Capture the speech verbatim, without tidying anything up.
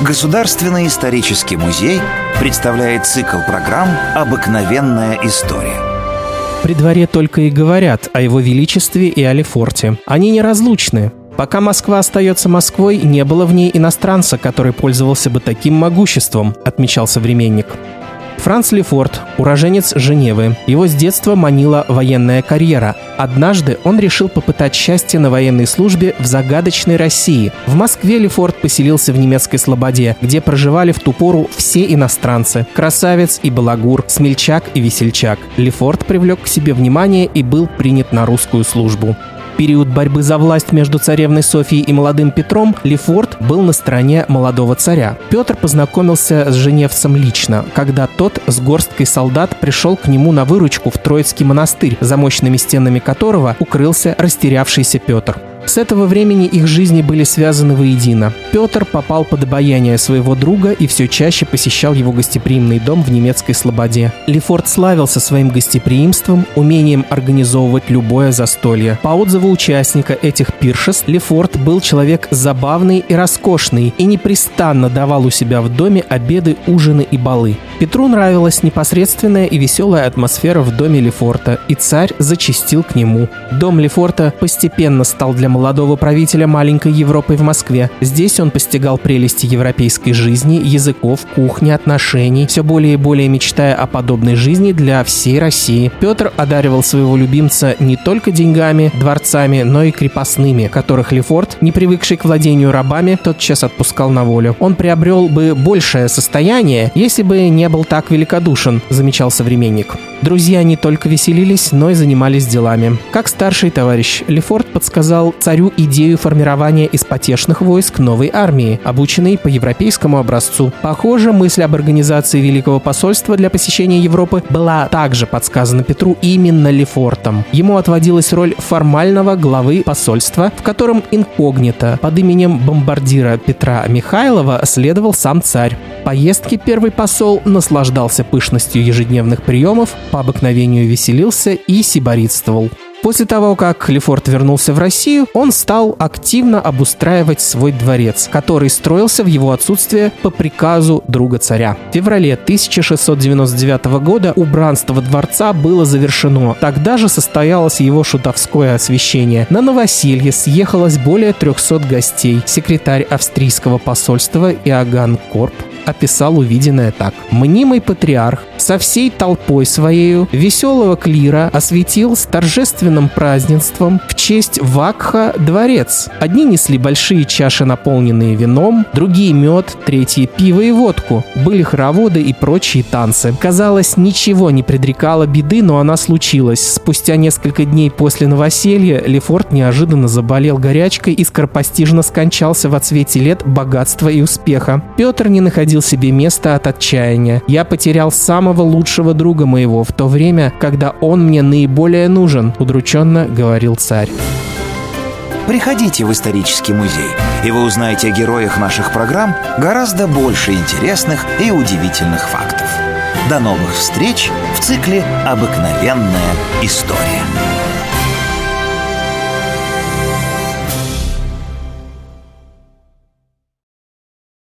Государственный исторический музей представляет цикл программ «Обыкновенная история». При дворе только и говорят о его величестве и о Лефорте. Они неразлучны. Пока Москва остается Москвой, не было в ней иностранца, который пользовался бы таким могуществом, отмечал современник. Франц Лефорт, уроженец Женевы. Его с детства манила военная карьера. Однажды он решил попытать счастье на военной службе в загадочной России. В Москве Лефорт поселился в Немецкой Слободе, где проживали в ту пору все иностранцы – красавец и балагур, смельчак и весельчак. Лефорт привлек к себе внимание и был принят на русскую службу. В период борьбы за власть между царевной Софьей и молодым Петром Лефорт был на стороне молодого царя. Петр познакомился с женевцем лично, когда тот с горсткой солдат пришел к нему на выручку в Троицкий монастырь, за мощными стенами которого укрылся растерявшийся Петр. С этого времени их жизни были связаны воедино. Петр попал под обаяние своего друга и все чаще посещал его гостеприимный дом в Немецкой Слободе. Лефорт славился своим гостеприимством, умением организовывать любое застолье. По отзыву участника этих пиршеств, Лефорт был человек забавный и роскошный и непрестанно давал у себя в доме обеды, ужины и балы. Петру нравилась непосредственная и веселая атмосфера в доме Лефорта, и царь зачастил к нему. Дом Лефорта постепенно стал для молодого правителя маленькой Европы в Москве. Здесь он постигал прелести европейской жизни, языков, кухни, отношений, все более и более мечтая о подобной жизни для всей России. Петр одаривал своего любимца не только деньгами, дворцами, но и крепостными, которых Лефорт, не привыкший к владению рабами, тотчас отпускал на волю. Он приобрел бы большее состояние, если бы не был так великодушен, замечал современник. Друзья не только веселились, но и занимались делами. Как старший товарищ, Лефорт подсказал царю идею формирования из потешных войск новой армии, обученной по европейскому образцу. Похоже, мысль об организации Великого посольства для посещения Европы была также подсказана Петру именно Лефортом. Ему отводилась роль формального главы посольства, в котором инкогнито под именем бомбардира Петра Михайлова следовал сам царь. В поездке первый посол наслаждался пышностью ежедневных приемов, по обыкновению веселился и сиборитствовал. После того, как Лефорт вернулся в Россию, он стал активно обустраивать свой дворец, который строился в его отсутствие по приказу друга царя. В феврале тысяча шестьсот девяносто девятого года убранство дворца было завершено. Тогда же состоялось его шутовское освящение. На новоселье съехалось более трехсот гостей. Секретарь австрийского посольства Иоганн Корп описал увиденное так. «Мнимый патриарх со всей толпой своею веселого клира осветил с торжественным празднеством в честь Вакха дворец. Одни несли большие чаши, наполненные вином, другие мед, третьи пиво и водку. Были хороводы и прочие танцы. Казалось, ничего не предрекало беды, но она случилась. Спустя несколько дней после новоселья Лефорт неожиданно заболел горячкой и скоропостижно скончался во цвете лет богатства и успеха. Петр не находил себе место от отчаяния. Я потерял самого лучшего друга моего в то время, когда он мне наиболее нужен», — удрученно говорил царь. Приходите в исторический музей, и вы узнаете о героях наших программ гораздо больше интересных и удивительных фактов. До новых встреч в цикле «Обыкновенная история».